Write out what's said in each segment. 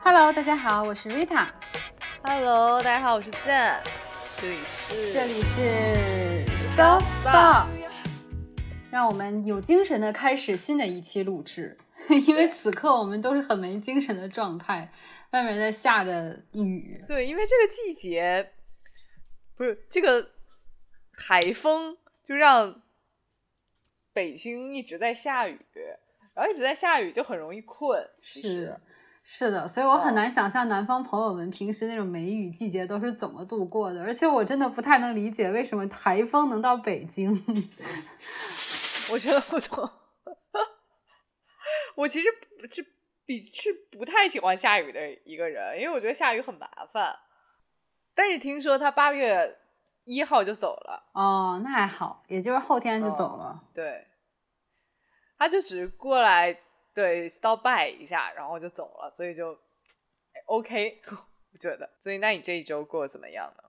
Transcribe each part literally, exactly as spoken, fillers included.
Hello， 大家好，我是 Rita。Hello， 大家好，我是 Zen。这里是这里是 Soft Spot。让我们有精神的开始新的一期录制，因为此刻我们都是很没精神的状态，外面在下着雨。对，因为这个季节，不是这个台风，就让北京一直在下雨，然后一直在下雨就很容易困。是。是的，所以我很难想象南方朋友们平时那种梅雨季节都是怎么度过的，而且我真的不太能理解为什么台风能到北京。我真的不懂。我其实是比是不太喜欢下雨的一个人，因为我觉得下雨很麻烦。但是听说他八月一号就走了。哦，那还好，也就是后天就走了。哦、对，他就只过来。对 stop by 一下然后就走了，所以就 OK 我觉得。所以那你这一周过得怎么样呢？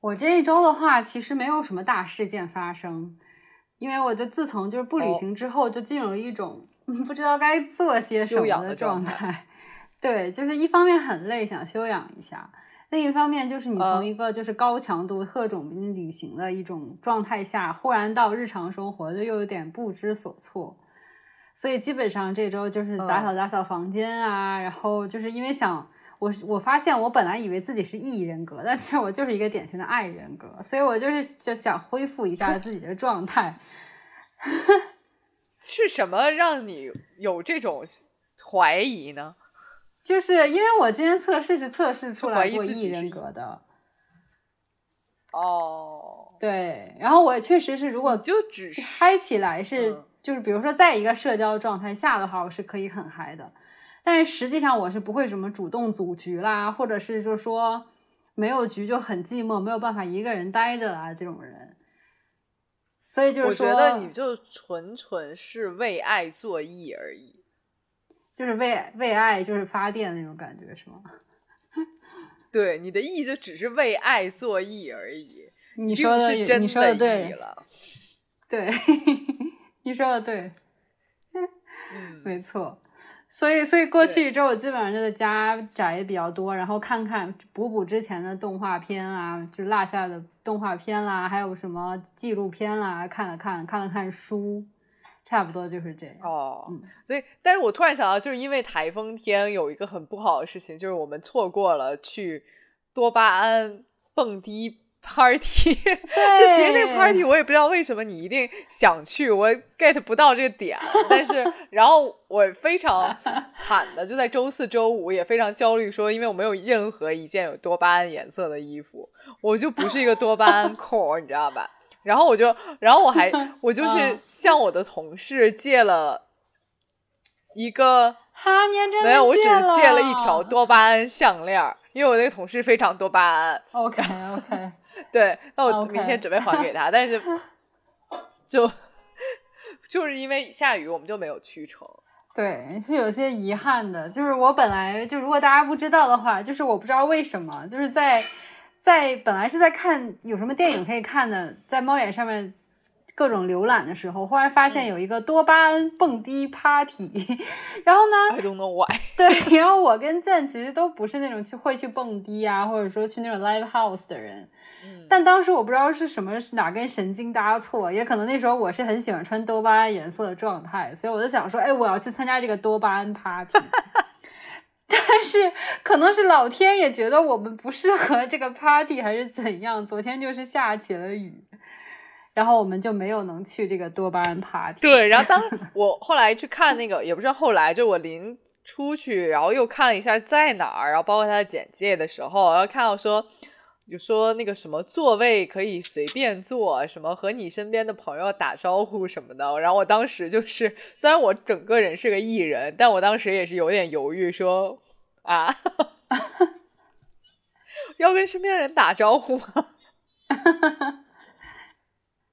我这一周的话其实没有什么大事件发生，因为我就自从就是不旅行之后就进入了一种不知道该做些什么的状态, 的状态对，就是一方面很累想休养一下，另一方面就是你从一个就是高强度特种兵旅行的一种状态下、嗯、忽然到日常生活就又有点不知所措，所以基本上这周就是打扫打扫房间啊、嗯、然后就是因为想我我发现我本来以为自己是 E 人格，但是我就是一个典型的 I 人格，所以我就是就想恢复一下自己的状态。是什么让你有这种怀疑呢？就是因为我之前测试是测试出来过 E 人格的。哦，对，然后我确实是如果就只是嗨起来是、嗯就是比如说在一个社交状态下的话我是可以很嗨的，但是实际上我是不会什么主动组局啦，或者是就说没有局就很寂寞没有办法一个人待着啦这种人，所以就是说我觉得你就纯纯是为爱作义而已，就是为为爱就是发电那种感觉是吗？对，你的义就只是为爱作义而已。你说的是真的你说的对了，对你说的对，没错，所以所以过去一周我基本上就在家宅比较多，然后看看补补之前的动画片啊，就落下的动画片啦，还有什么纪录片啦，看了看看了看书，差不多就是这样。哦，嗯，所以但是我突然想到，就是因为台风天有一个很不好的事情，就是我们错过了去多巴胺蹦迪。party 就其实那个 party 我也不知道为什么你一定想去，我 get 不到这个点，但是然后我非常惨的就在周四周五也非常焦虑说因为我没有任何一件有多巴胺颜色的衣服，我就不是一个多巴胺控你知道吧，然后我就然后我还我就是向我的同事借了一个哈你还真的借了没有我只借了一条多巴胺项链，因为我那个同事非常多巴胺 OK OK 对，那我明天准备还给他、okay. 但是就就是因为下雨我们就没有去成，对，是有些遗憾的。就是我本来就如果大家不知道的话，就是我不知道为什么就是在在本来是在看有什么电影可以看的，在猫眼上面各种浏览的时候忽然发现有一个多巴胺蹦迪 party、嗯、然后呢 I don't know why 对，然后我跟 Zen 其实都不是那种去会去蹦迪啊或者说去那种 live house 的人、嗯、但当时我不知道是什么哪根神经搭错，也可能那时候我是很喜欢穿多巴胺颜色的状态，所以我就想说哎，我要去参加这个多巴胺 party 但是可能是老天也觉得我们不适合这个 party 还是怎样，昨天就是下起了雨，然后我们就没有能去这个多巴胺 party。 对，然后当我后来去看那个也不是后来就我临出去然后又看了一下在哪儿，然后包括他的简介的时候，然后看到说有说那个什么座位可以随便坐，什么和你身边的朋友打招呼什么的，然后我当时就是虽然我整个人是个艺人，但我当时也是有点犹豫说啊要跟身边的人打招呼吗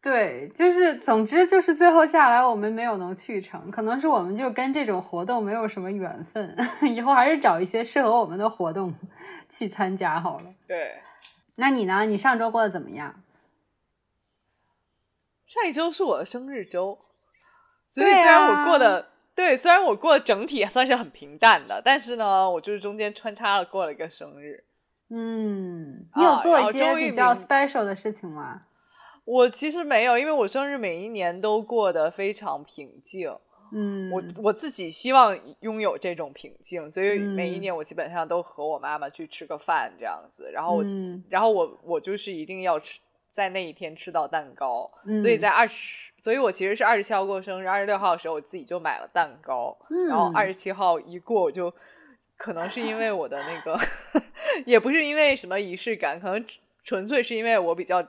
对，就是总之就是最后下来我们没有能去成，可能是我们就跟这种活动没有什么缘分，以后还是找一些适合我们的活动去参加好了。对，那你呢？你上周过得怎么样？上一周是我的生日周，所以虽然我过得 对,、啊、对，虽然我过的整体算是很平淡的，但是呢我就是中间穿插了过了一个生日。嗯，你有做一些比较 special 的事情吗？我其实没有，因为我生日每一年都过得非常平静。嗯，我我自己希望拥有这种平静，所以每一年我基本上都和我妈妈去吃个饭这样子，然后我、嗯、然后我我就是一定要吃在那一天吃到蛋糕，嗯、所以在二十，所以我其实是二十七号过生日，二十六号的时候我自己就买了蛋糕，嗯、然后二十七号一过我就，可能是因为我的那个，也不是因为什么仪式感，可能纯粹是因为我比较。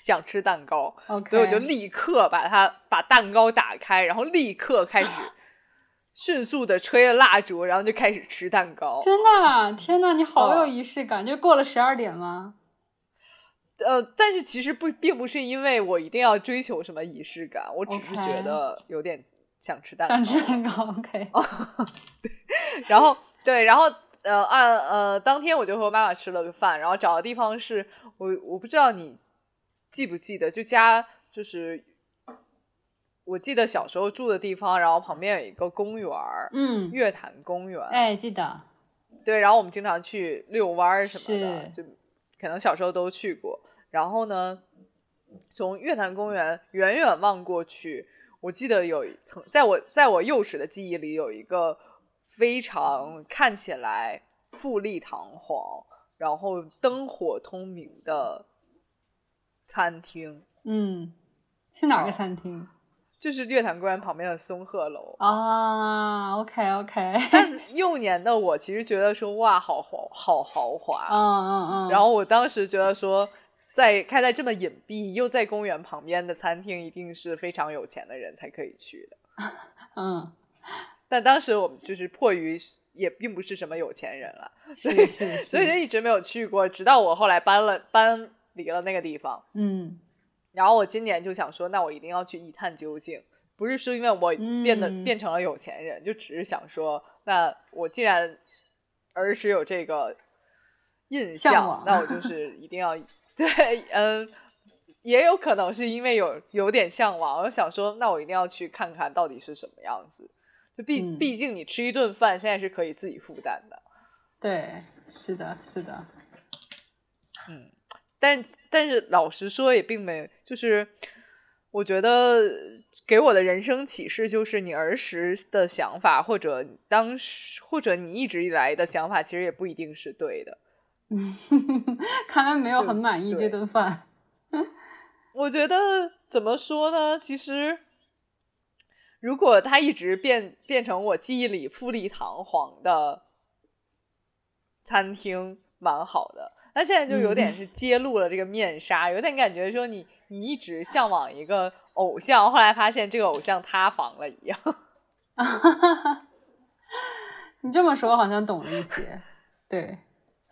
想吃蛋糕， okay. 所以我就立刻把它把蛋糕打开，然后立刻开始迅速的吹了蜡烛，然后就开始吃蛋糕。真的、啊，天哪，你好有仪式感！嗯、就过了十二点吗？呃，但是其实不，并不是因为我一定要追求什么仪式感，我只是觉得有点想吃蛋糕。Okay. 想吃蛋糕 ，OK 。然后对，然后。呃，按呃，当天我就和妈妈吃了个饭，然后找的地方是我，我不知道你记不记得，就家就是我记得小时候住的地方，然后旁边有一个公园，嗯，月坛公园，哎，记得，对，然后我们经常去遛弯什么的，就可能小时候都去过。然后呢，从月坛公园远远望过去，我记得有曾在我在我幼时的记忆里有一个。非常看起来富丽堂皇，然后灯火通明的餐厅。嗯，是哪个餐厅？哦、就是月坛公园旁边的松鹤楼啊。OK OK。但幼年的我其实觉得说哇，好豪，好豪华。嗯嗯嗯。然后我当时觉得说，在开在这么隐蔽又在公园旁边的餐厅，一定是非常有钱的人才可以去的。嗯。但当时我们就是迫于也并不是什么有钱人了，所以是是是所以就一直没有去过，直到我后来搬了搬离了那个地方，嗯，然后我今年就想说，那我一定要去一探究竟，不是说因为我变得、嗯、变成了有钱人，就只是想说，那我既然儿时有这个印象，那我就是一定要对，嗯。也有可能是因为有有点向往，我想说，那我一定要去看看到底是什么样子。就毕、嗯、毕竟你吃一顿饭现在是可以自己负担的，对，是的，是的，嗯，但但是老实说也并没，就是我觉得给我的人生启示就是你儿时的想法或者当时或者你一直以来的想法其实也不一定是对的，嗯，看来没有很满意这顿饭。我觉得怎么说呢，其实。如果它一直变变成我记忆里富丽堂皇的餐厅蛮好的，那现在就有点是揭露了这个面纱、嗯、有点感觉说你你一直向往一个偶像，后来发现这个偶像塌房了一样。你这么说好像懂了一些。对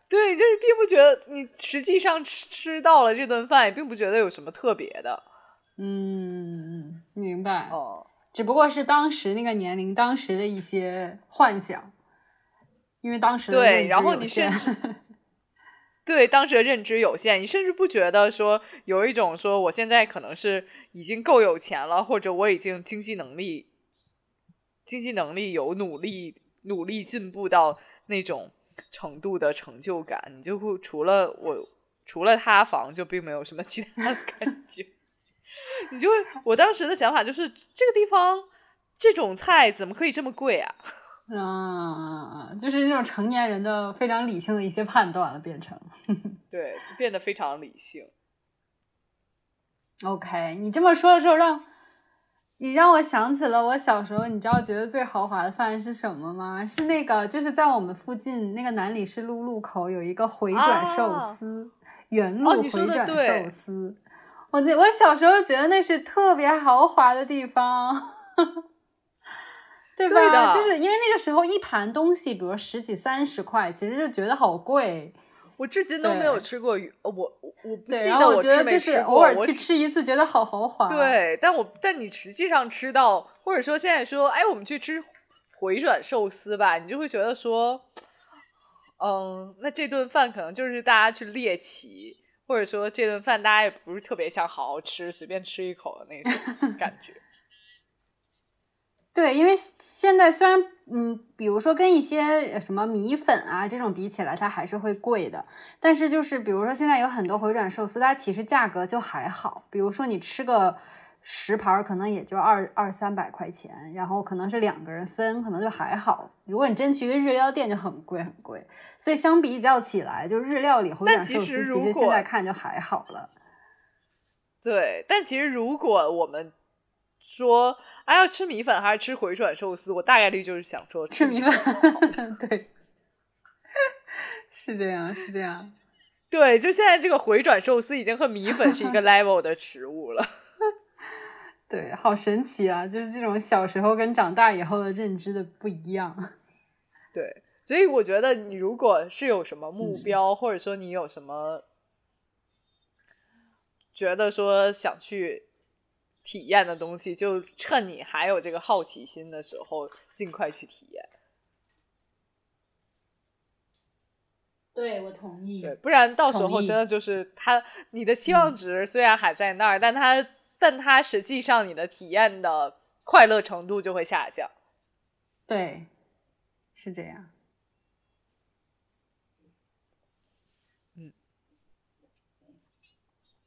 对，就是并不觉得你实际上吃吃到了这顿饭也并不觉得有什么特别的。嗯，明白。哦，只不过是当时那个年龄，当时的一些幻想，因为当时的认知有限。对，然后你甚至对当时的认知有限，你甚至不觉得说有一种说我现在可能是已经够有钱了，或者我已经经济能力经济能力有努力努力进步到那种程度的成就感，你就会除了我除了塌房就并没有什么其他的感觉。你就我当时的想法就是这个地方这种菜怎么可以这么贵啊？啊，就是那种成年人的非常理性的一些判断了，变成对，就变得非常理性。OK， 你这么说的时候让，让你让我想起了我小时候，你知道觉得最豪华的饭是什么吗？是那个，就是在我们附近那个南礼士路路口有一个回转寿司，啊、原路回转寿司。哦，我那我小时候觉得那是特别豪华的地方，对吧？对，就是因为那个时候一盘东西，比如十几三十块，其实就觉得好贵。我至今都没有吃过鱼，我我不记得我吃没吃过。对，然后我觉得就是偶尔去吃一次，觉得好豪华。对，但我但你实际上吃到，或者说现在说，哎，我们去吃回转寿司吧，你就会觉得说，嗯，那这顿饭可能就是大家去猎奇。或者说这顿饭大家也不是特别想好好吃，随便吃一口的那种感觉。对，因为现在虽然嗯，比如说跟一些什么米粉啊这种比起来它还是会贵的，但是就是比如说现在有很多回转寿司它其实价格就还好，比如说你吃个十盘可能也就二二三百块钱，然后可能是两个人分，可能就还好。如果你真去一个日料店就很贵很贵，所以相比较起来，就日料里回转寿司其实现在看就还好了。对，但其实如果我们说哎、啊、要吃米粉还是吃回转寿司，我大概率就是想说吃米 粉, 吃米粉对，是这样是这样。对，就现在这个回转寿司已经和米粉是一个 level 的食物了。对，好神奇啊，就是这种小时候跟长大以后的认知的不一样。对，所以我觉得你如果是有什么目标、嗯、或者说你有什么觉得说想去体验的东西，就趁你还有这个好奇心的时候尽快去体验。对，我同意。对，不然到时候真的就是他你的期望值虽然还在那儿、嗯、但他但它实际上你的体验的快乐程度就会下降。对，是这样。嗯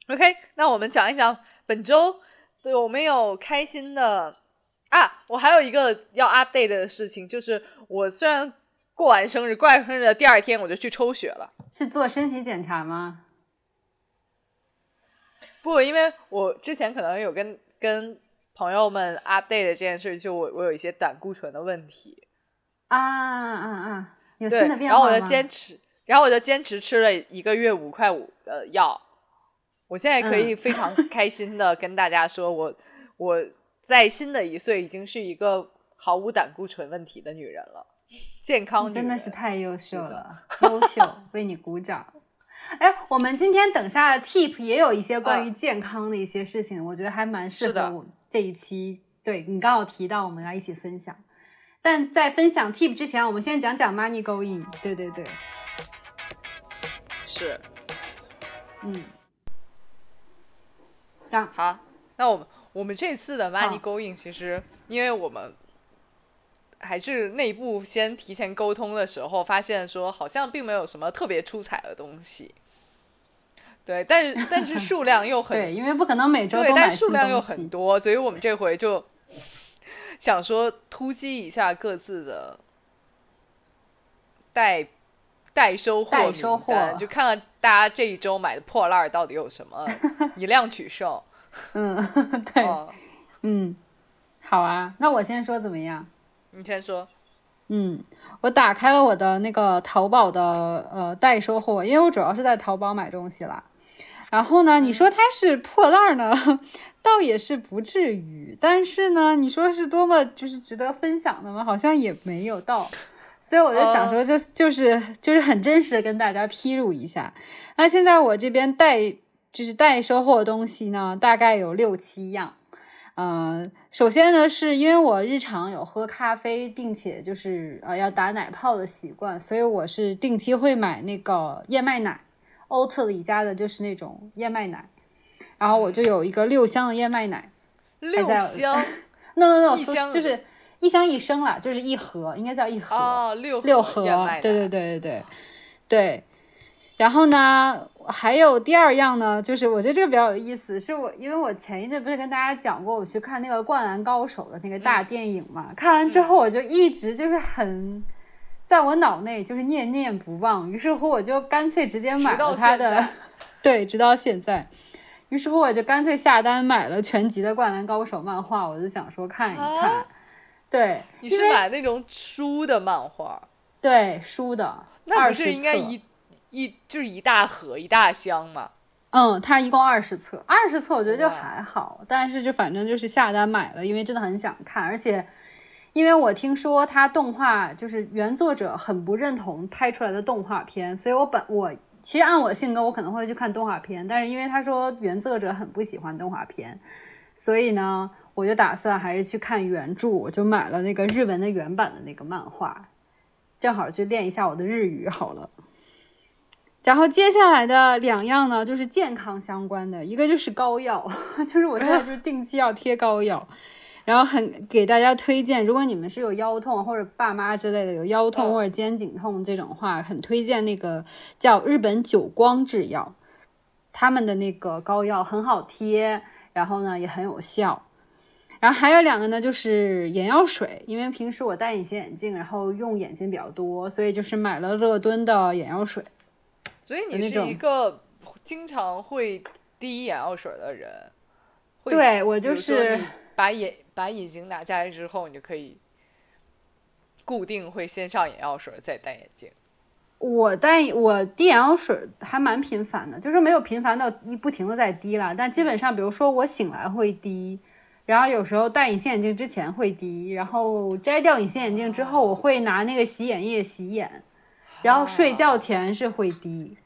OK， 那我们讲一讲本周对我们有开心的啊，我还有一个要 update 的事情，就是我虽然过完生日，过完生日的第二天我就去抽血了。是做身体检查吗？不，因为我之前可能有跟跟朋友们 update 的这件事，就我我有一些胆固醇的问题啊啊啊，有新的变化吗？然后我就坚持，然后我就坚持吃了一个月五块五的药。我现在可以非常开心的跟大家说，嗯、我我在新的一岁已经是一个毫无胆固醇问题的女人了，健康女人。你真的是太优秀了，优秀，为你鼓掌。哎，我们今天等下的 tip 也有一些关于健康的一些事情、嗯、我觉得还蛮适合我这一期。对，你刚好提到我们来一起分享，但在分享 tip 之前我们先讲讲 money going。 对对对，是嗯，让好，那我们我们这次的 money going 其实因为我们还是内部先提前沟通的时候发现说好像并没有什么特别出彩的东西。对，但是但是数量又很对，因为不可能每周都买新东西。对，但是数量又很多，所以我们这回就想说突击一下各自的代代收货代收货，就看看大家这一周买的破烂到底有什么，以量取胜。嗯，对，嗯，好啊，那我先说怎么样？你先说。嗯，我打开了我的那个淘宝的呃代收货，因为我主要是在淘宝买东西啦。然后呢，你说它是破烂呢，倒也是不至于，但是呢，你说是多么就是值得分享的吗？好像也没有到。所以我就想说就，就、uh, 就是就是很真实的跟大家披露一下。那现在我这边代就是代收货的东西呢，大概有六七样。呃，首先呢，是因为我日常有喝咖啡，并且就是呃要打奶泡的习惯，所以我是定期会买那个燕麦奶，欧特里家的就是那种燕麦奶，然后我就有一个六箱的燕麦奶，六箱 ？No No No， 就是一箱一升啦，就是一盒，应该叫一盒，哦、六六盒，对对对对对对。然后呢，还有第二样呢，就是我觉得这个比较有意思，是我因为我前一阵不是跟大家讲过，我去看那个《灌篮高手》的那个大电影嘛，嗯、看完之后我就一直就是很，在我脑内就是念念不忘，于是乎我就干脆直接买了他的，对，直到现在，于是乎我就干脆下单买了全集的《灌篮高手》漫画，我就想说看一看，啊、对，你是买那种书的漫画？对，书的，那不是应该一。一就是一大盒一大箱嘛，嗯，它一共二十册，二十册我觉得就还好，但是就反正就是下单买了，因为真的很想看，而且因为我听说它动画就是原作者很不认同拍出来的动画片，所以我本我其实按我性格我可能会去看动画片，但是因为他说原作者很不喜欢动画片，所以呢我就打算还是去看原著，我就买了那个日文的原版的那个漫画，正好去练一下我的日语好了。然后接下来的两样呢，就是健康相关的，一个就是膏药，就是我现在就是定期要贴膏药，然后很给大家推荐，如果你们是有腰痛或者爸妈之类的有腰痛或者肩颈痛这种话，很推荐那个叫日本久光制药，他们的那个膏药很好贴，然后呢也很有效。然后还有两个呢，就是眼药水，因为平时我戴隐形眼镜，然后用眼睛比较多，所以就是买了乐敦的眼药水。所以你是一个经常会滴眼药水的人。对，我就是把眼把眼镜拿下来之后，你就可以固定会先上眼药水，再戴眼镜。我戴我滴眼药水还蛮频繁的，就是没有频繁到一不停的在滴啦，但基本上比如说我醒来会滴。然后有时候戴隐形眼镜之前会滴，然后摘掉隐形眼镜之后我会拿那个洗眼液洗眼，然后睡觉前是会滴。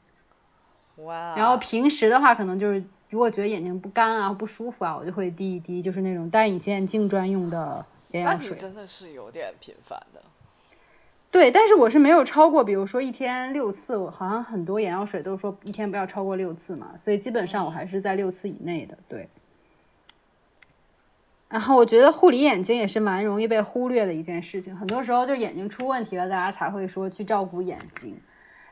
哇！然后平时的话可能就是如果觉得眼睛不干啊不舒服啊，我就会滴一滴，就是那种戴隐形眼镜专用的眼药水。那你真的是有点频繁的。对，但是我是没有超过比如说一天六次，我好像很多眼药水都说一天不要超过六次嘛，所以基本上我还是在六次以内的。对，然后我觉得护理眼睛也是蛮容易被忽略的一件事情，很多时候就眼睛出问题了，大家才会说去照顾眼睛，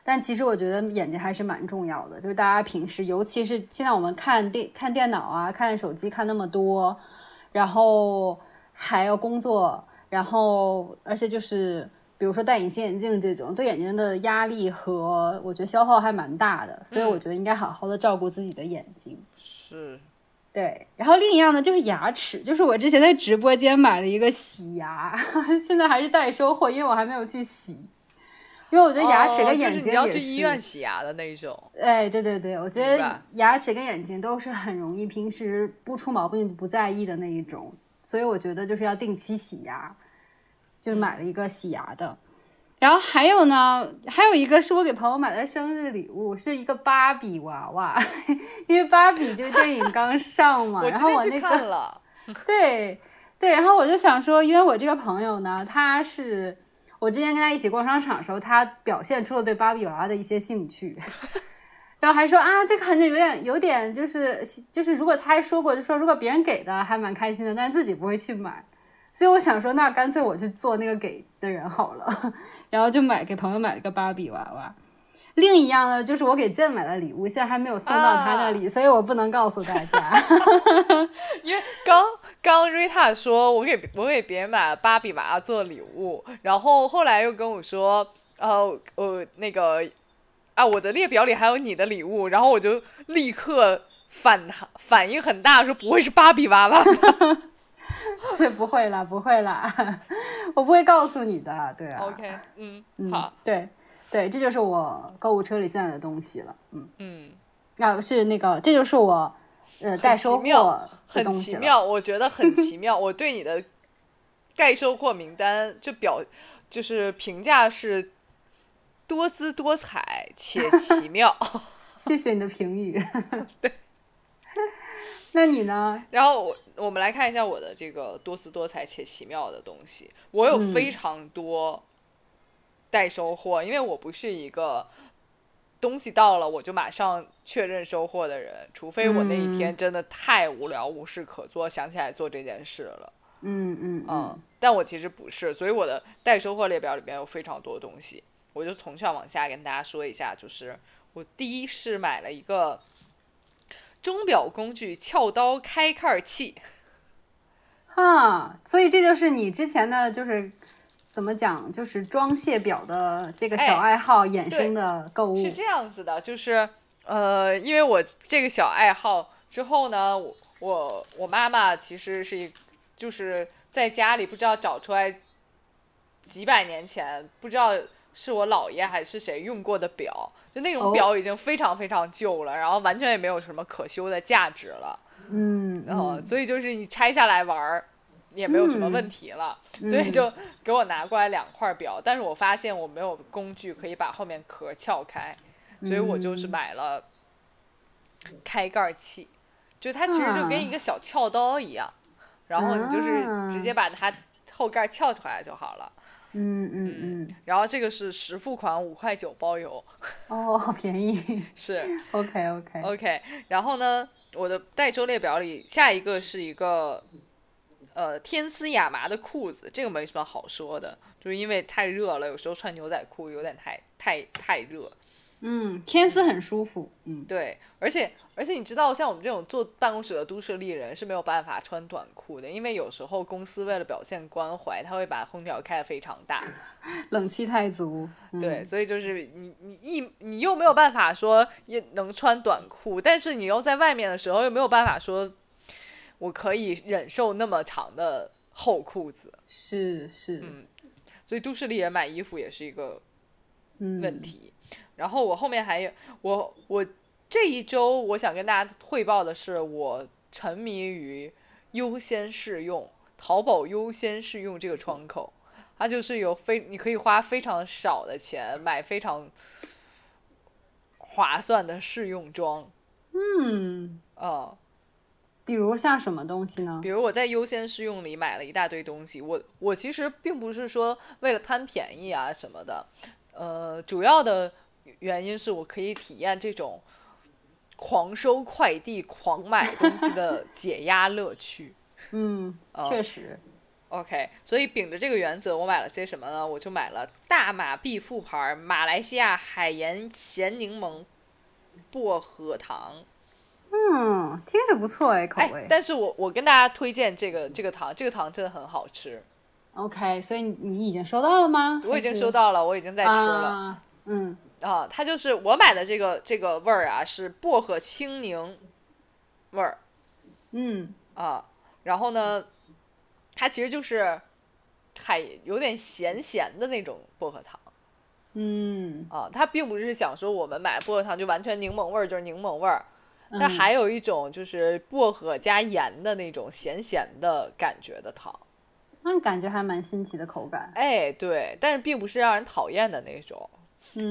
但其实我觉得眼睛还是蛮重要的，就是大家平时尤其是现在我们看电看电脑啊看手机看那么多，然后还要工作，然后而且就是比如说戴隐形眼镜这种对眼睛的压力和我觉得消耗还蛮大的，所以我觉得应该好好的照顾自己的眼睛。嗯，是。对，然后另一样呢就是牙齿，就是我之前在直播间买了一个洗牙，现在还是待收获，因为我还没有去洗，因为我觉得牙齿跟眼睛也是，哦，就是你要去医院洗牙的那一种。哎，对对对，我觉得牙齿跟眼睛都是很容易平时不出毛病不在意的那一种，所以我觉得就是要定期洗牙，就买了一个洗牙的。然后还有呢，还有一个是我给朋友买的生日礼物，是一个芭比娃娃，因为芭比这个电影刚上嘛，然后我那个，对对，然后我就想说，因为我这个朋友呢，他是我之前跟他一起逛商场的时候，他表现出了对芭比娃娃的一些兴趣，然后还说啊，这个很有点有点就是就是，如果他还说过，就说如果别人给的还蛮开心的，但是自己不会去买。所以我想说那干脆我去做那个给的人好了，然后就买给朋友买了个芭比娃娃。另一样呢就是我给Zen买的礼物，现在还没有送到他那里，啊，所以我不能告诉大家。因为刚刚 Rita 说我给我给别人买了芭比娃娃做礼物，然后后来又跟我说呃呃那个啊我的列表里还有你的礼物，然后我就立刻反反应很大，说不会是芭比娃娃吧？所以不会啦，不会啦，我不会告诉你的，对啊。OK， 嗯，嗯好，对，对，这就是我购物车里现在的东西了，嗯嗯，啊，是那个，这就是我呃待收获的东西了，很奇妙，我觉得很奇妙，我对你的待收获名单就表就是评价是多姿多彩且奇妙，谢谢你的评语，对。那你呢？然后我我们来看一下我的这个多姿多彩且奇妙的东西。我有非常多待收获，嗯，因为我不是一个东西到了我就马上确认收获的人，除非我那一天真的太无聊无事可做，嗯，想起来做这件事了。嗯嗯 嗯, 嗯。但我其实不是，所以我的待收获列表里面有非常多东西，我就从上往下跟大家说一下，就是我第一是买了一个钟表工具撬刀开盖器，啊，所以这就是你之前的就是怎么讲，就是装卸表的这个小爱好衍生的购物，哎，是这样子的，就是呃，因为我这个小爱好之后呢，我我我妈妈其实是一就是在家里不知道找出来几百年前不知道是我姥爷还是谁用过的表，就那种表已经非常非常旧了，哦，然后完全也没有什么可修的价值了，嗯，然后，嗯，所以就是你拆下来玩也没有什么问题了，嗯，所以就给我拿过来两块表，嗯，但是我发现我没有工具可以把后面壳撬开，所以我就是买了开盖器，嗯，就它其实就跟一个小撬刀一样，啊，然后你就是直接把它后盖撬出来就好了。嗯嗯嗯，然后这个是实付款，五块九包邮。哦，好便宜。是。OK OK OK。然后呢，我的待收列表里下一个是一个呃天丝亚麻的裤子，这个没什么好说的，就是因为太热了，有时候穿牛仔裤有点太太太热。嗯，天丝很舒服。嗯，对，而且而且你知道，像我们这种做办公室的都市丽人是没有办法穿短裤的，因为有时候公司为了表现关怀，他会把空调开得非常大，冷气太足。嗯、对，所以就是你你你你又没有办法说也能穿短裤，但是你又在外面的时候又没有办法说，我可以忍受那么长的厚裤子。是是，嗯，所以都市丽人买衣服也是一个问题。嗯、然后我后面还有我我。我这一周我想跟大家汇报的是，我沉迷于优先试用，淘宝优先试用这个窗口，它就是有非你可以花非常少的钱买非常划算的试用装。嗯，哦、嗯，比如像什么东西呢？比如我在优先试用里买了一大堆东西，我我其实并不是说为了贪便宜啊什么的，呃，主要的原因是我可以体验这种狂收快递狂买东西的解压乐趣。嗯、uh, 确实 OK， 所以秉着这个原则我买了些什么呢？我就买了大马必富牌马来西亚海盐咸柠檬薄荷糖。嗯，听着不错哎，口味、哎、但是我我跟大家推荐这个这个糖，这个糖真的很好吃。 OK， 所以你已经收到了吗？我已经收到了，我已经在吃了、uh, 嗯啊，它就是我买的这个这个味儿啊，是薄荷青柠味儿。嗯啊，然后呢，它其实就是海有点咸咸的那种薄荷糖。嗯啊，它并不是想说我们买薄荷糖就完全柠檬味儿就是柠檬味儿，它还有一种就是薄荷加盐的那种咸咸的感觉的糖。那感觉还蛮新奇的口感。哎，对，但是并不是让人讨厌的那种。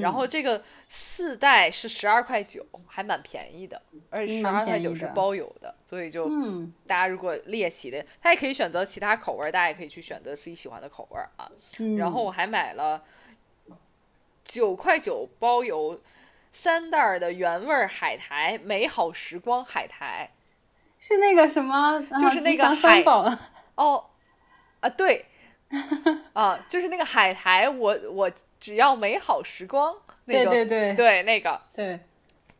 然后这个四袋是十二块九，还蛮便宜的，而且十二块九是包邮的，所以就大家如果猎奇的，他也可以选择其他口味，大家也可以去选择自己喜欢的口味啊。嗯、然后我还买了九块九包邮三袋的原味海苔，美好时光海苔，是那个什么，就是那个海、啊、哦啊对啊，就是那个海苔，我我。只要美好时光，那个对对对对那个对，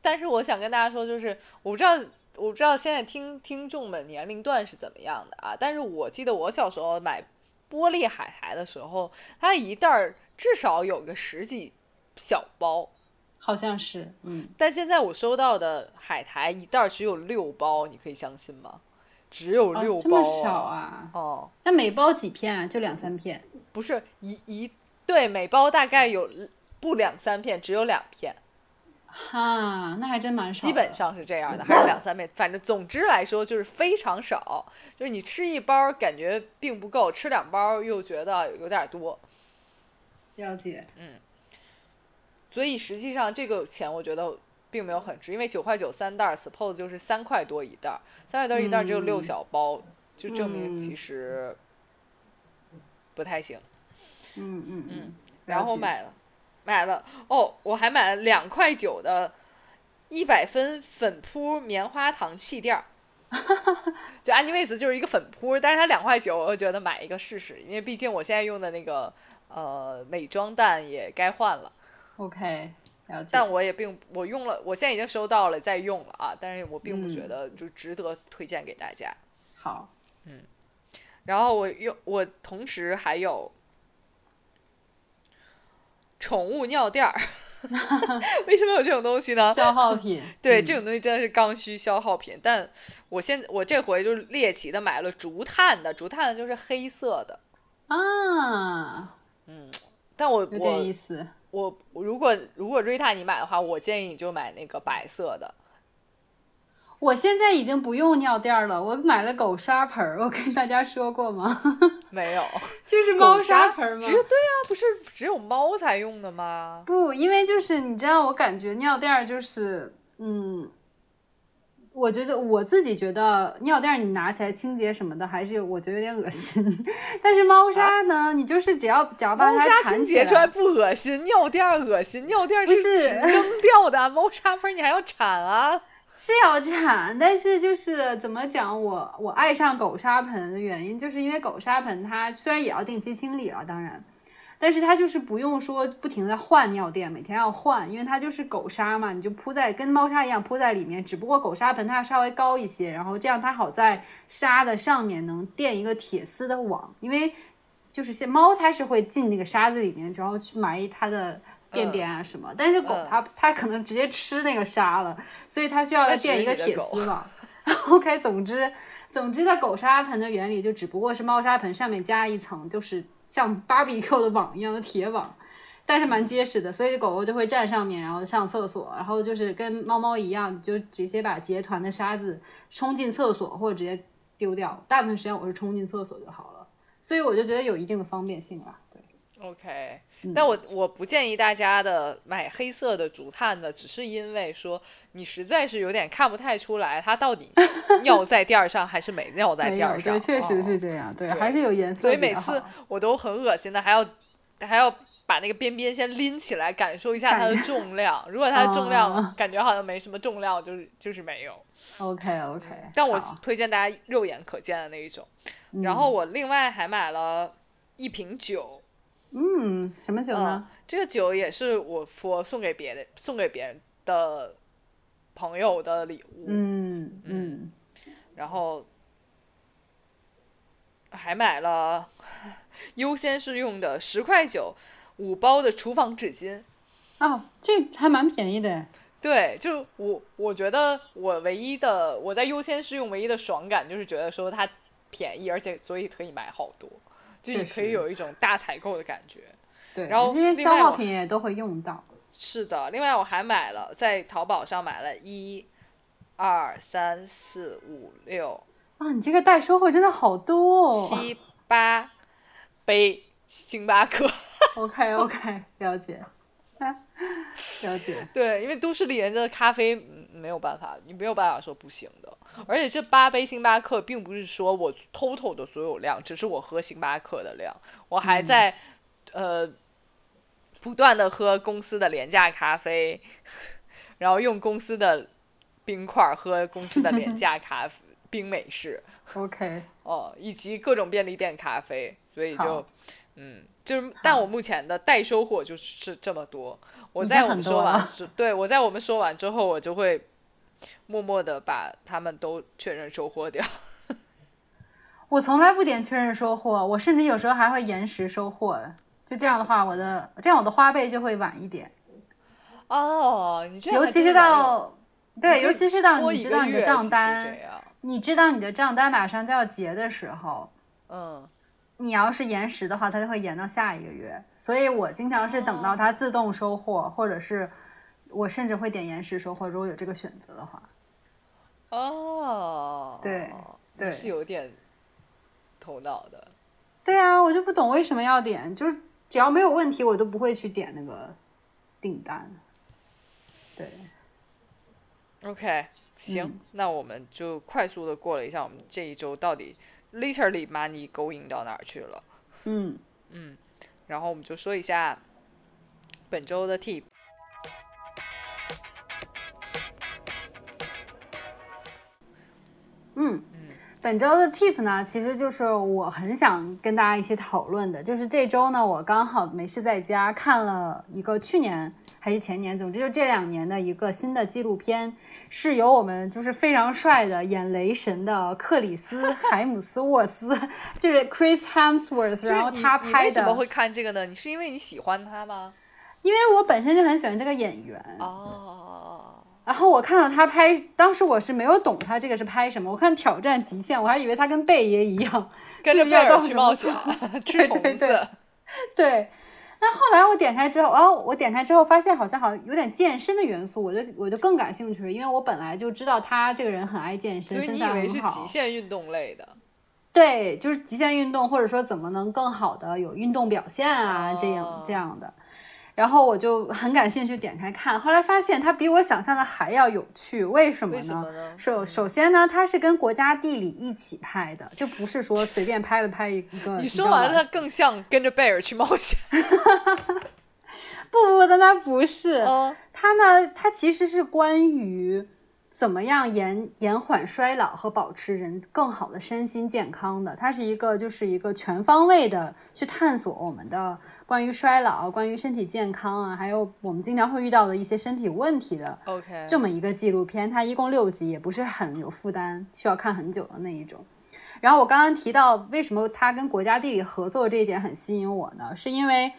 但是我想跟大家说，就是我不知道我不知道现在听听众们年龄段是怎么样的啊，但是我记得我小时候买玻璃海苔的时候，它一袋至少有个十几小包，好像是，嗯，但现在我收到的海苔一袋只有六包，你可以相信吗？只有六包、啊哦、这么少啊？哦，那每包几片啊？就两三片？不是一一。对，每包大概有不两三片，只有两片，哈，那还真蛮少。基本上是这样的，还是两三片，反正总之来说就是非常少，就是你吃一包感觉并不够，吃两包又觉得有点多。了解，嗯。所以实际上这个钱我觉得并没有很值，因为九块九三袋 ，suppose 就是三块多一袋，三块多一袋只有六小包，嗯、就证明其实不太行。嗯嗯嗯，然后买了买了哦，我还买了两块九的一百分粉扑棉花糖气垫儿，就 anyways 就是一个粉扑，但是它两块九，我觉得买一个试试，因为毕竟我现在用的那个呃美妆蛋也该换了。OK， 了解。但我也并我用了，我现在已经收到了，在用了啊，但是我并不觉得就值得推荐给大家。嗯、好，嗯，然后我用我同时还有。宠物尿垫儿为什么有这种东西呢？消耗品。对，这种东西真的是刚需消耗品、嗯、但我现我这回就是猎奇的买了竹炭的，竹炭的就是黑色的啊，嗯，但我有点意思。我我如果如果Rita你买的话，我建议你就买那个白色的。我现在已经不用尿垫了，我买了狗砂盆，我跟大家说过吗？没有，就是猫砂盆吗？只有对啊，不是只有猫才用的吗？不，因为就是你知道，我感觉尿垫就是，嗯，我觉得我自己觉得尿垫你拿起来清洁什么的，还是我觉得有点恶心。但是猫砂呢，啊、你就是只要只要把它缠起来，猫砂清洁出来不恶心，尿垫恶心，尿垫是扔掉的，猫砂盆你还要铲啊。是要铲，但是就是怎么讲，我我爱上狗砂盆的原因，就是因为狗砂盆它虽然也要定期清理了，当然，但是它就是不用说不停的换尿垫，每天要换，因为它就是狗砂嘛，你就铺在跟猫砂一样铺在里面，只不过狗砂盆它稍微高一些，然后这样它好在沙的上面能垫一个铁丝的网，因为就是猫它是会进那个沙子里面，然后去埋它的便便啊什么，但是狗它、嗯、它可能直接吃那个沙了，所以它需要垫一个铁丝网。OK， 总之总之它狗砂盆的原理就只不过是猫砂盆上面加一层就是像 B B Q 的网一样的铁网，但是蛮结实的，所以狗狗就会站上面然后上厕所，然后就是跟猫猫一样就直接把结团的沙子冲进厕所或者直接丢掉，大部分时间我是冲进厕所就好了，所以我就觉得有一定的方便性了。对 OK，但我我不建议大家的买黑色的竹炭的，只是因为说你实在是有点看不太出来它到底尿在垫上还是没尿在垫上。对，确实是这样。对，还是有颜色。所以每次我都很恶心的，还要还要把那个边边先拎起来感受一下它的重量，如果它的重量感觉好像没什么重量，就是就是没有。OK OK。但我推荐大家肉眼可见的那一种。然后我另外还买了一瓶酒。嗯，什么酒呢、嗯、这个酒也是我佛送给别人送给别人的朋友的礼物。嗯 嗯, 嗯然后还买了优先试用的十块九五包的厨房纸巾。哦，这还蛮便宜的。对，就我我觉得我唯一的我在优先试用唯一的爽感就是觉得说它便宜，而且所以可以买好多，就你可以有一种大采购的感觉。对，然后这些消耗品也都会用到。是的，另外我还买了，在淘宝上买了一、二、三、四、五、六。啊，你这个代收货真的好多哦！七八杯星巴克。OK OK， 了解，了解。对，因为都市丽人的咖啡没有办法，你没有办法说不行的。而且这八杯星巴克并不是说我 total 的所有量，只是我喝星巴克的量，我还在、嗯、呃不断的喝公司的廉价咖啡，然后用公司的冰块喝公司的廉价咖啡冰美式 OK 哦，以及各种便利店咖啡，所以就嗯就是但我目前的代收获就是这么多。我在我们说完对我在我们说完之后我就会默默的把他们都确认收货掉。我从来不点确认收货，我甚至有时候还会延时收货，就这样的话我的这样我的花呗就会晚一点。哦，你这尤其是到对尤其是到你知道你的账单你知道你的账单马上就要结的时候，嗯，你要是延时的话它就会延到下一个月，所以我经常是等到它自动收货、哦、或者是我甚至会点延时收货，如果有这个选择的话。哦，对对，是有点头脑的。对啊，我就不懂为什么要点，就是只要没有问题我都不会去点那个订单。对 OK 行、嗯、那我们就快速的过了一下我们这一周到底 literally money going 到哪儿去了。嗯嗯，然后我们就说一下本周的 tip。嗯，本周的 tip 呢其实就是我很想跟大家一起讨论的，就是这周呢我刚好没事在家看了一个去年还是前年总之就这两年的一个新的纪录片，是由我们就是非常帅的演雷神的克里斯海姆斯沃斯就是 Chris Hemsworth 然后他拍的。你为什么会看这个呢？你是因为你喜欢他吗？因为我本身就很喜欢这个演员。哦、oh.然后我看到他拍，当时我是没有懂他这个是拍什么，我看挑战极限我还以为他跟贝爷一样跟着贝尔去冒险吃虫子。对对对对，那后来我点开之后哦，我点开之后发现好像好像有点健身的元素，我就我就更感兴趣了，因为我本来就知道他这个人很爱健身，身材很好。所以你以为是极限运动类的。对，就是极限运动，或者说怎么能更好的有运动表现啊、哦、这样这样的，然后我就很感兴趣点开看，后来发现它比我想象的还要有趣。为什么 呢, 为什么呢首首先呢它是跟国家地理一起拍的，就不是说随便拍了拍一个。你说完了它更像跟着贝尔去冒险。不不不，那不是、哦、它呢它其实是关于怎么样延延缓衰老和保持人更好的身心健康的，它是一个就是一个全方位的去探索我们的关于衰老、关于身体健康啊，还有我们经常会遇到的一些身体问题的 OK 这么一个纪录片，它一共六集，也不是很有负担，需要看很久的那一种。然后我刚刚提到为什么它跟国家地理合作这一点很吸引我呢，是因为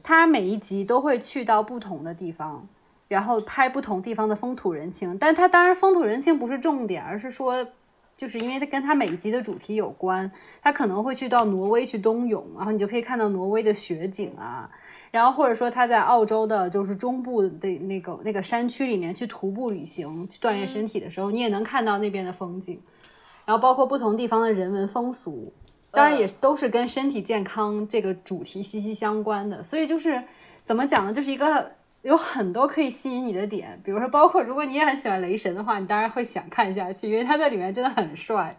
它每一集都会去到不同的地方，然后拍不同地方的风土人情，但它当然风土人情不是重点，而是说就是因为它跟它每一集的主题有关，它可能会去到挪威去冬泳，然后你就可以看到挪威的雪景啊，然后或者说它在澳洲的就是中部的那个那个山区里面去徒步旅行去锻炼身体的时候，你也能看到那边的风景，然后包括不同地方的人文风俗，当然也都是跟身体健康这个主题息息相关的。所以就是怎么讲呢，就是一个有很多可以吸引你的点，比如说包括如果你也很喜欢雷神的话，你当然会想看下去，因为他在里面真的很帅。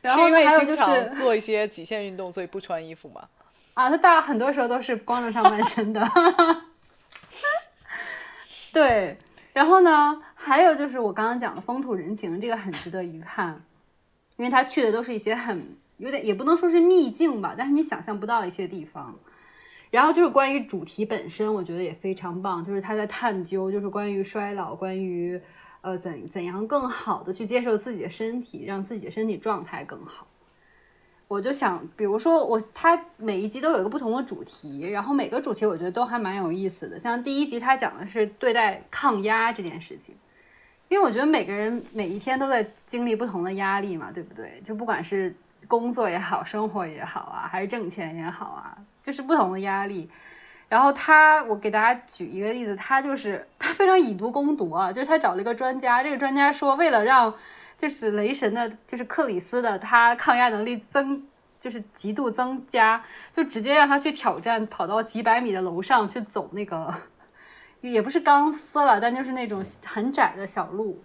然后呢，还有就是经常做一些极限运动，所以不穿衣服嘛。啊，他大很多时候都是光着上半身的。对，然后呢，还有就是我刚刚讲的风土人情，这个很值得一看，因为他去的都是一些很有点也不能说是秘境吧，但是你想象不到一些地方。然后就是关于主题本身，我觉得也非常棒，就是他在探究，就是关于衰老，关于呃怎怎样更好的去接受自己的身体，让自己的身体状态更好。我就想，比如说我他每一集都有一个不同的主题，然后每个主题我觉得都还蛮有意思的。像第一集他讲的是对待抗压这件事情，因为我觉得每个人每一天都在经历不同的压力嘛，对不对？就不管是工作也好，生活也好啊，还是挣钱也好啊，就是不同的压力。然后他，我给大家举一个例子，他就是他非常以毒攻毒啊，就是他找了一个专家，这个专家说为了让就是雷神的就是克里斯的他抗压能力增就是极度增加，就直接让他去挑战跑到几百米的楼上去走那个也不是钢丝了，但就是那种很窄的小路，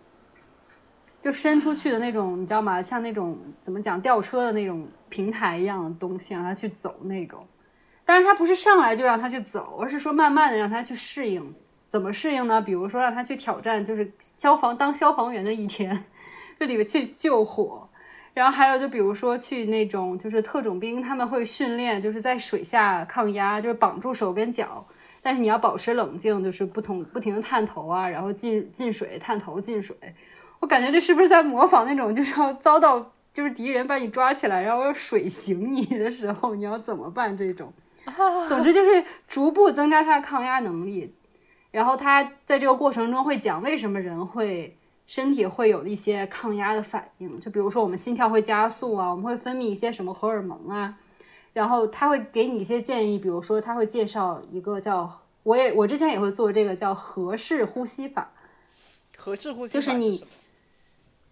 就伸出去的那种，你知道吗？像那种怎么讲吊车的那种平台一样的东西，让他去走那个。但是他不是上来就让他去走，而是说慢慢的让他去适应。怎么适应呢？比如说让他去挑战，就是消防当消防员的一天，就里面去救火。然后还有就比如说去那种就是特种兵，他们会训练，就是在水下抗压，就是绑住手跟脚。但是你要保持冷静，就是不同不停的探头啊，然后进进水探头进水。我感觉这是不是在模仿那种就是要遭到就是敌人把你抓起来然后要水刑你的时候你要怎么办这种。总之就是逐步增加他的抗压能力，然后他在这个过程中会讲为什么人会身体会有一些抗压的反应，就比如说我们心跳会加速啊，我们会分泌一些什么荷尔蒙啊，然后他会给你一些建议，比如说他会介绍一个叫我也我之前也会做这个叫合适呼吸法。合适呼吸法是什么？就是你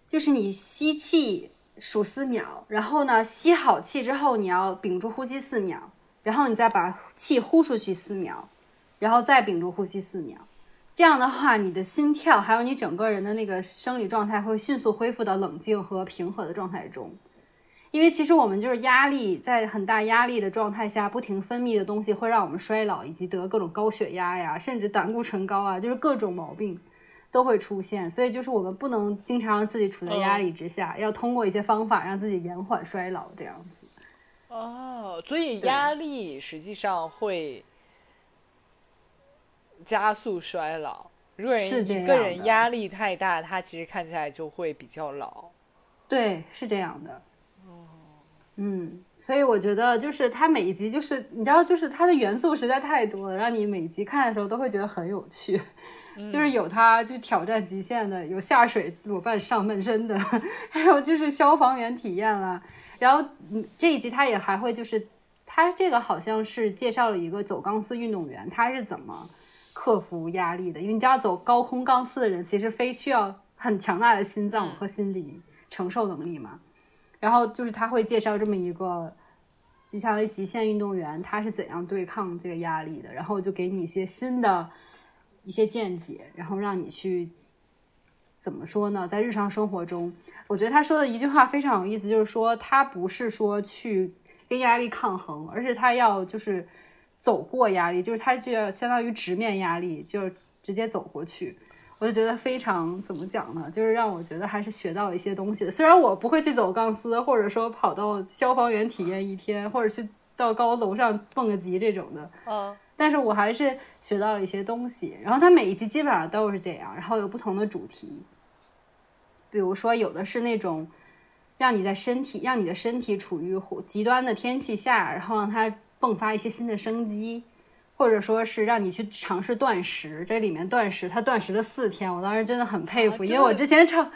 就是你吸气数四秒，然后呢吸好气之后你要屏住呼吸四秒，然后你再把气呼出去四秒，然后再屏住呼吸四秒，这样的话你的心跳还有你整个人的那个生理状态会迅速恢复到冷静和平和的状态中。因为其实我们就是压力，在很大压力的状态下不停分泌的东西会让我们衰老以及得各种高血压呀，甚至胆固醇高啊，就是各种毛病都会出现。所以就是我们不能经常自己处在压力之下、哦、要通过一些方法让自己延缓衰老这样子。哦，所以压力实际上会加速衰老。如果人一个人压力太大，他其实看起来就会比较老。对，是这样的。哦，嗯，所以我觉得就是它每一集就是你知道就是它的元素实在太多了，让你每集看的时候都会觉得很有趣。就是有他去挑战极限的，有下水裸半上半身的，还有就是消防员体验了。然后这一集他也还会就是他这个好像是介绍了一个走钢丝运动员他是怎么克服压力的，因为你知道走高空钢丝的人其实非需要很强大的心脏和心理承受能力嘛。然后就是他会介绍这么一个就像极限运动员他是怎样对抗这个压力的，然后就给你一些新的一些见解，然后让你去怎么说呢，在日常生活中我觉得他说的一句话非常有意思，就是说他不是说去跟压力抗衡，而是他要就是走过压力，就是他就要相当于直面压力就直接走过去。我就觉得非常怎么讲呢，就是让我觉得还是学到一些东西的。虽然我不会去走钢丝，或者说跑到消防员体验一天，或者去到高楼上蹦个极这种的，嗯，但是我还是学到了一些东西。然后它每一集基本上都是这样，然后有不同的主题，比如说有的是那种让你在身体让你的身体处于极端的天气下，然后让它迸发一些新的生机，或者说是让你去尝试断食。这里面断食，他断食了四天，我当时真的很佩服，啊、因为我之前尝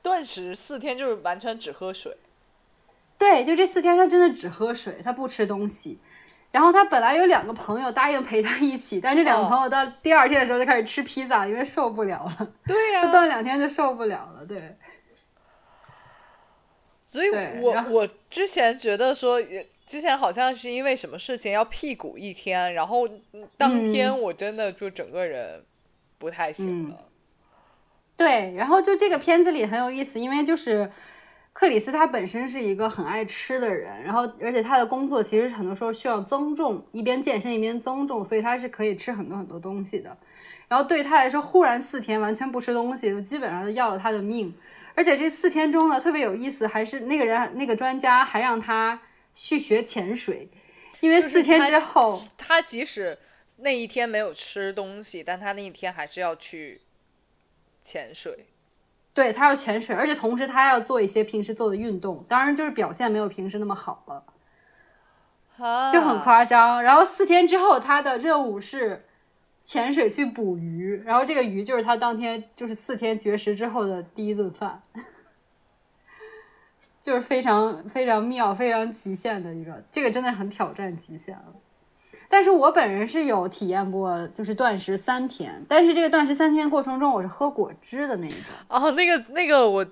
断食四天就是完全只喝水。对，就这四天他真的只喝水，他不吃东西。然后他本来有两个朋友答应陪他一起，但这两个朋友到第二天的时候就开始吃披萨，因为受不了了。对呀、啊，他断两天就受不了了，对。所以我我之前觉得说。之前好像是因为什么事情要辟谷一天，然后当天我真的就整个人不太行了、嗯嗯、对。然后就这个片子里很有意思，因为就是克里斯他本身是一个很爱吃的人，然后而且他的工作其实很多时候需要增重，一边健身一边增重，所以他是可以吃很多很多东西的。然后对他来说忽然四天完全不吃东西，就基本上要了他的命。而且这四天中呢特别有意思，还是那个人那个专家还让他去学潜水，因为四天之后、就是、他, 他即使那一天没有吃东西，但他那一天还是要去潜水。对，他要潜水，而且同时他要做一些平时做的运动，当然就是表现没有平时那么好了、啊、就很夸张。然后四天之后他的任务是潜水去捕鱼，然后这个鱼就是他当天就是四天绝食之后的第一顿饭，就是非常非常妙非常极限的一个，这个真的很挑战极限了。但是我本人是有体验过就是断食三天，但是这个断食三天过程中我是喝果汁的那一种。哦，那个那个我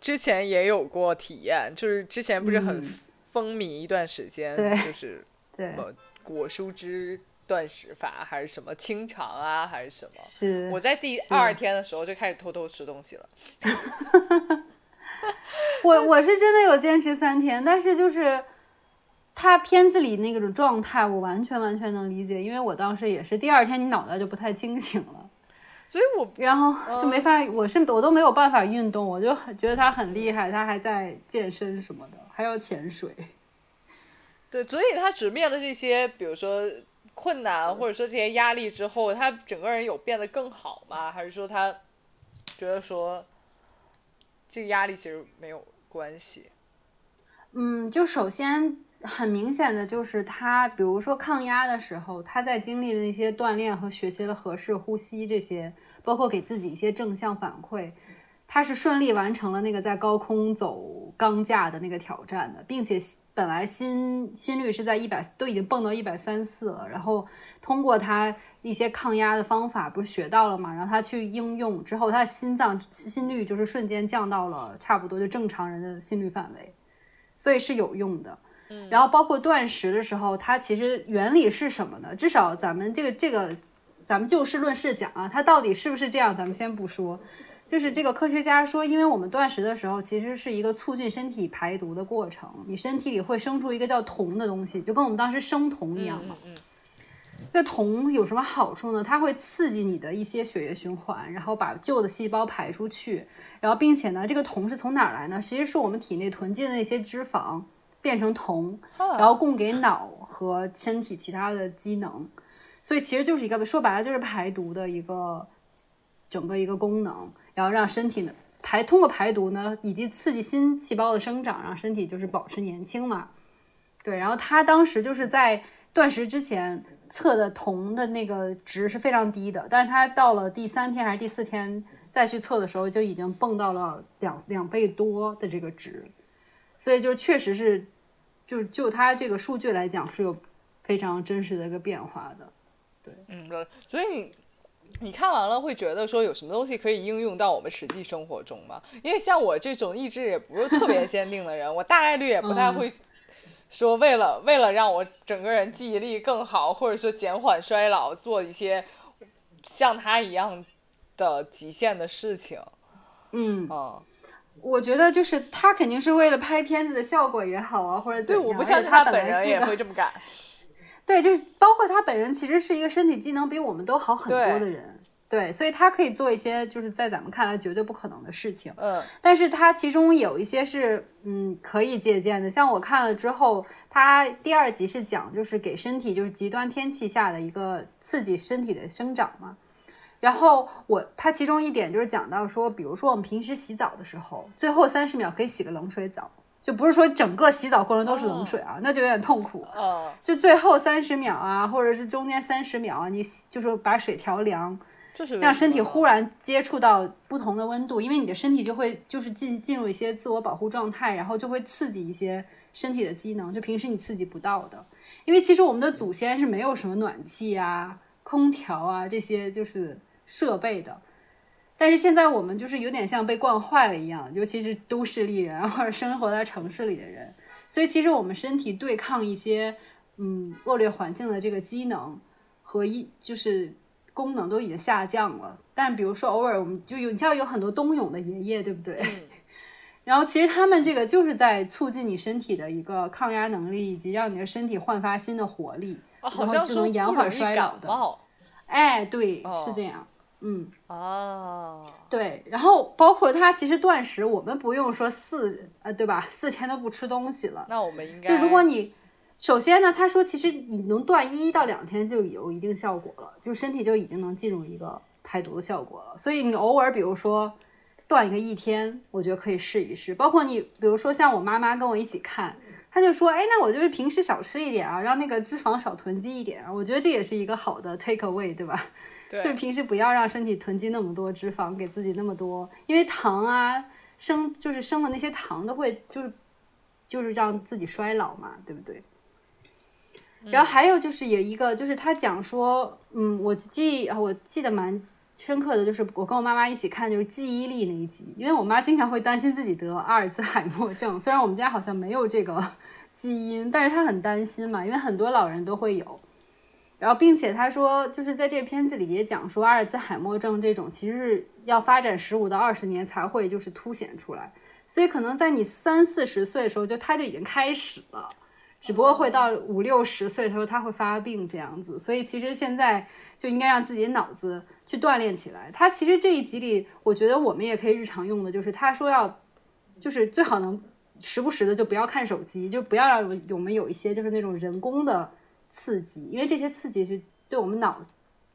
之前也有过体验，就是之前不是很风靡一段时间、嗯、就是对对果蔬汁断食法还是什么清肠啊还是什么，是我在第二天的时候就开始偷偷吃东西了。我我是真的有坚持三天，但是就是他片子里那个状态我完全完全能理解，因为我当时也是第二天你脑袋就不太清醒了，所以我然后就没法、嗯、我是我都没有办法运动，我就觉得他很厉害，他还在健身什么的，还要潜水。对，所以他直面了这些比如说困难或者说这些压力之后，他整个人有变得更好吗？还是说他觉得说这个压力其实没有关系？嗯，就首先很明显的就是他比如说抗压的时候，他在经历了一些锻炼和学习了合适呼吸这些，包括给自己一些正向反馈，他是顺利完成了那个在高空走钢架的那个挑战的，并且本来心心率是在一百，都已经蹦到一百三十四了，然后通过他一些抗压的方法不是学到了嘛，然后他去应用之后，他的心脏心率就是瞬间降到了差不多就正常人的心率范围，所以是有用的。然后包括断食的时候，它其实原理是什么呢？至少咱们这个这个咱们就事论事讲啊，它到底是不是这样咱们先不说，就是这个科学家说，因为我们断食的时候其实是一个促进身体排毒的过程，你身体里会生出一个叫酮的东西，就跟我们当时生酮一样嘛。嗯嗯嗯，这个酮有什么好处呢？它会刺激你的一些血液循环，然后把旧的细胞排出去，然后并且呢这个酮是从哪来呢？其实是我们体内囤积的那些脂肪变成酮，然后供给脑和身体其他的机能，所以其实就是一个说白了就是排毒的一个整个一个功能，然后让身体呢排通过排毒呢以及刺激新细胞的生长，让身体就是保持年轻嘛。对，然后他当时就是在断食之前测的酮的那个值是非常低的，但是它到了第三天还是第四天再去测的时候就已经蹦到了两两倍多的这个值，所以就确实是就就它这个数据来讲是有非常真实的一个变化的。对，嗯，所以你你看完了会觉得说有什么东西可以应用到我们实际生活中吗？因为像我这种意志也不是特别坚定的人，我大概率也不太会、嗯说为了为了让我整个人记忆力更好，或者说减缓衰老，做一些像他一样的极限的事情。嗯嗯，我觉得就是他肯定是为了拍片子的效果也好啊，或者怎样。对，我不像他本人也会这么干。对，就是包括他本人其实是一个身体机能比我们都好很多的人，对，所以他可以做一些就是在咱们看来绝对不可能的事情，嗯，但是他其中有一些是嗯可以借鉴的，像我看了之后，他第二集是讲就是给身体就是极端天气下的一个刺激身体的生长嘛，然后我他其中一点就是讲到说，比如说我们平时洗澡的时候，最后三十秒可以洗个冷水澡。就不是说整个洗澡过程都是冷水啊， oh. 那就有点痛苦。哦、oh. ，就最后三十秒啊，或者是中间三十秒啊，你就是把水调凉，就是让身体忽然接触到不同的温度，因为你的身体就会就是进进入一些自我保护状态，然后就会刺激一些身体的机能，就平时你刺激不到的。因为其实我们的祖先是没有什么暖气啊、空调啊这些就是设备的。但是现在我们就是有点像被惯坏了一样，尤其是都市丽人或者生活在城市里的人，所以其实我们身体对抗一些嗯恶劣环境的这个机能和一就是功能都已经下降了。但比如说偶尔我们就有，你知道有很多冬泳的爷爷对不对、嗯、然后其实他们这个就是在促进你身体的一个抗压能力，以及让你的身体焕发新的活力、哦、好像是不容易感冒，然后就能延缓衰老的。哎，对、哦、是这样。嗯哦， oh. 对，然后包括它其实断食，我们不用说四呃，对吧？四天都不吃东西了。那我们应该就如果你首先呢，他说其实你能断一到两天就有一定效果了，就身体就已经能进入一个排毒的效果了。所以你偶尔比如说断一个一天，我觉得可以试一试。包括你比如说像我妈妈跟我一起看，她就说，哎，那我就是平时少吃一点啊，让那个脂肪少囤积一点啊。我觉得这也是一个好的 take away， 对吧？就是平时不要让身体囤积那么多脂肪，给自己那么多，因为糖啊生就是生的那些糖都会就是就是让自己衰老嘛，对不对、嗯、然后还有就是有一个就是他讲说嗯，我记我记得蛮深刻的，就是我跟我妈妈一起看就是记忆力那一集，因为我妈经常会担心自己得阿尔兹海默症，虽然我们家好像没有这个基因，但是她很担心嘛，因为很多老人都会有。然后并且他说就是在这片子里也讲说阿尔兹海默症这种其实要发展十五到二十年才会就是凸显出来，所以可能在你三四十岁的时候就他就已经开始了，只不过会到五六十岁的时候他会发病这样子，所以其实现在就应该让自己脑子去锻炼起来。他其实这一集里我觉得我们也可以日常用的，就是他说要就是最好能时不时的就不要看手机，就不要让我们有一些就是那种人工的刺激，因为这些刺激是对我们脑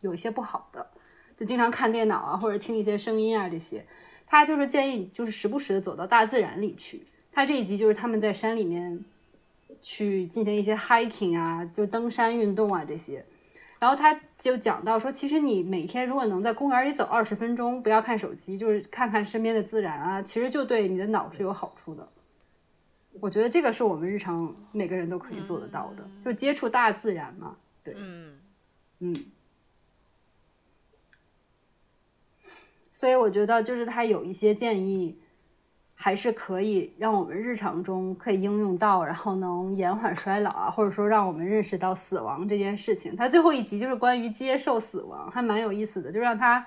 有一些不好的，就经常看电脑啊或者听一些声音啊这些，他就是建议就是时不时的走到大自然里去。他这一集就是他们在山里面去进行一些 hiking 啊，就登山运动啊这些，然后他就讲到说其实你每天如果能在公园里走二十分钟，不要看手机，就是看看身边的自然啊，其实就对你的脑是有好处的。我觉得这个是我们日常每个人都可以做得到的、嗯、就接触大自然嘛。对，嗯嗯，所以我觉得就是他有一些建议还是可以让我们日常中可以应用到，然后能延缓衰老啊，或者说让我们认识到死亡这件事情。他最后一集就是关于接受死亡，还蛮有意思的，就让他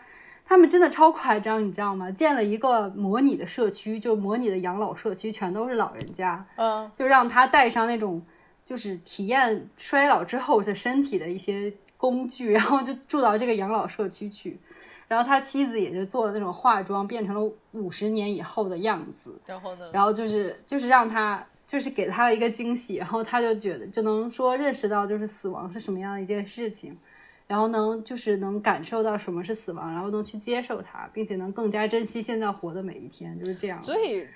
他们真的超夸张，你知道吗？建了一个模拟的社区，就模拟的养老社区，全都是老人家，嗯，就让他带上那种就是体验衰老之后的身体的一些工具，然后就住到这个养老社区去。然后他妻子也就做了那种化妆，变成了五十年以后的样子。然后呢？然后就是就是让他就是给他了一个惊喜，然后他就觉得就能说认识到就是死亡是什么样的一件事情。然后能就是能感受到什么是死亡，然后能去接受它，并且能更加珍惜现在活的每一天，就是这样。所以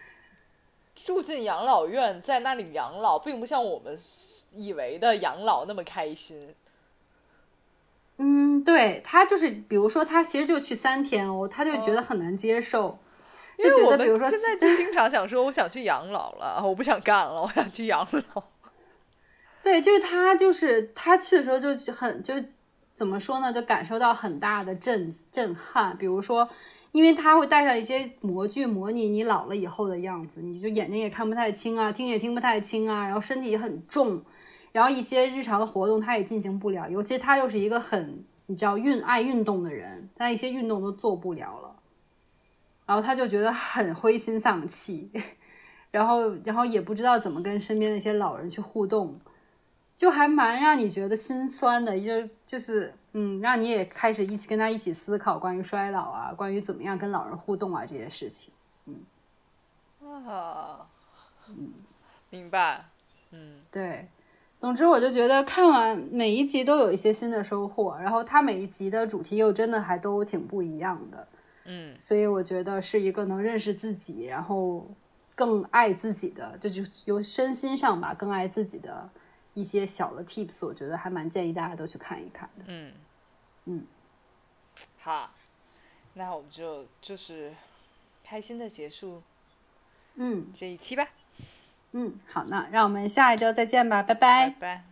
住进养老院在那里养老并不像我们以为的养老那么开心。嗯，对，他就是比如说他其实就去三天哦，他就觉得很难接受、哦、就觉得比如说现在就经常想说我想去养老了，我不想干了，我想去养老。对，就是他就是他去的时候就很就怎么说呢，就感受到很大的震震撼。比如说因为他会带上一些模具模拟你老了以后的样子，你就眼睛也看不太清啊，听也听不太清啊，然后身体也很重，然后一些日常的活动他也进行不了，尤其他又是一个很你知道运爱运动的人，但一些运动都做不了了，然后他就觉得很灰心丧气，然后然后也不知道怎么跟身边的一些老人去互动，就还蛮让你觉得心酸的，就就是嗯，让你也开始一起跟他一起思考关于衰老啊，关于怎么样跟老人互动啊这些事情。嗯啊，嗯，明白。嗯，对。总之我就觉得看完每一集都有一些新的收获，然后它每一集的主题又真的还都挺不一样的。嗯，所以我觉得是一个能认识自己，然后更爱自己的，就就由身心上吧，更爱自己的一些小的 tips， 我觉得还蛮建议大家都去看一看的。嗯嗯，好，那我们就就是开心的结束，嗯，这一期吧。嗯，好呢，让我们下一周再见吧，拜拜，拜拜。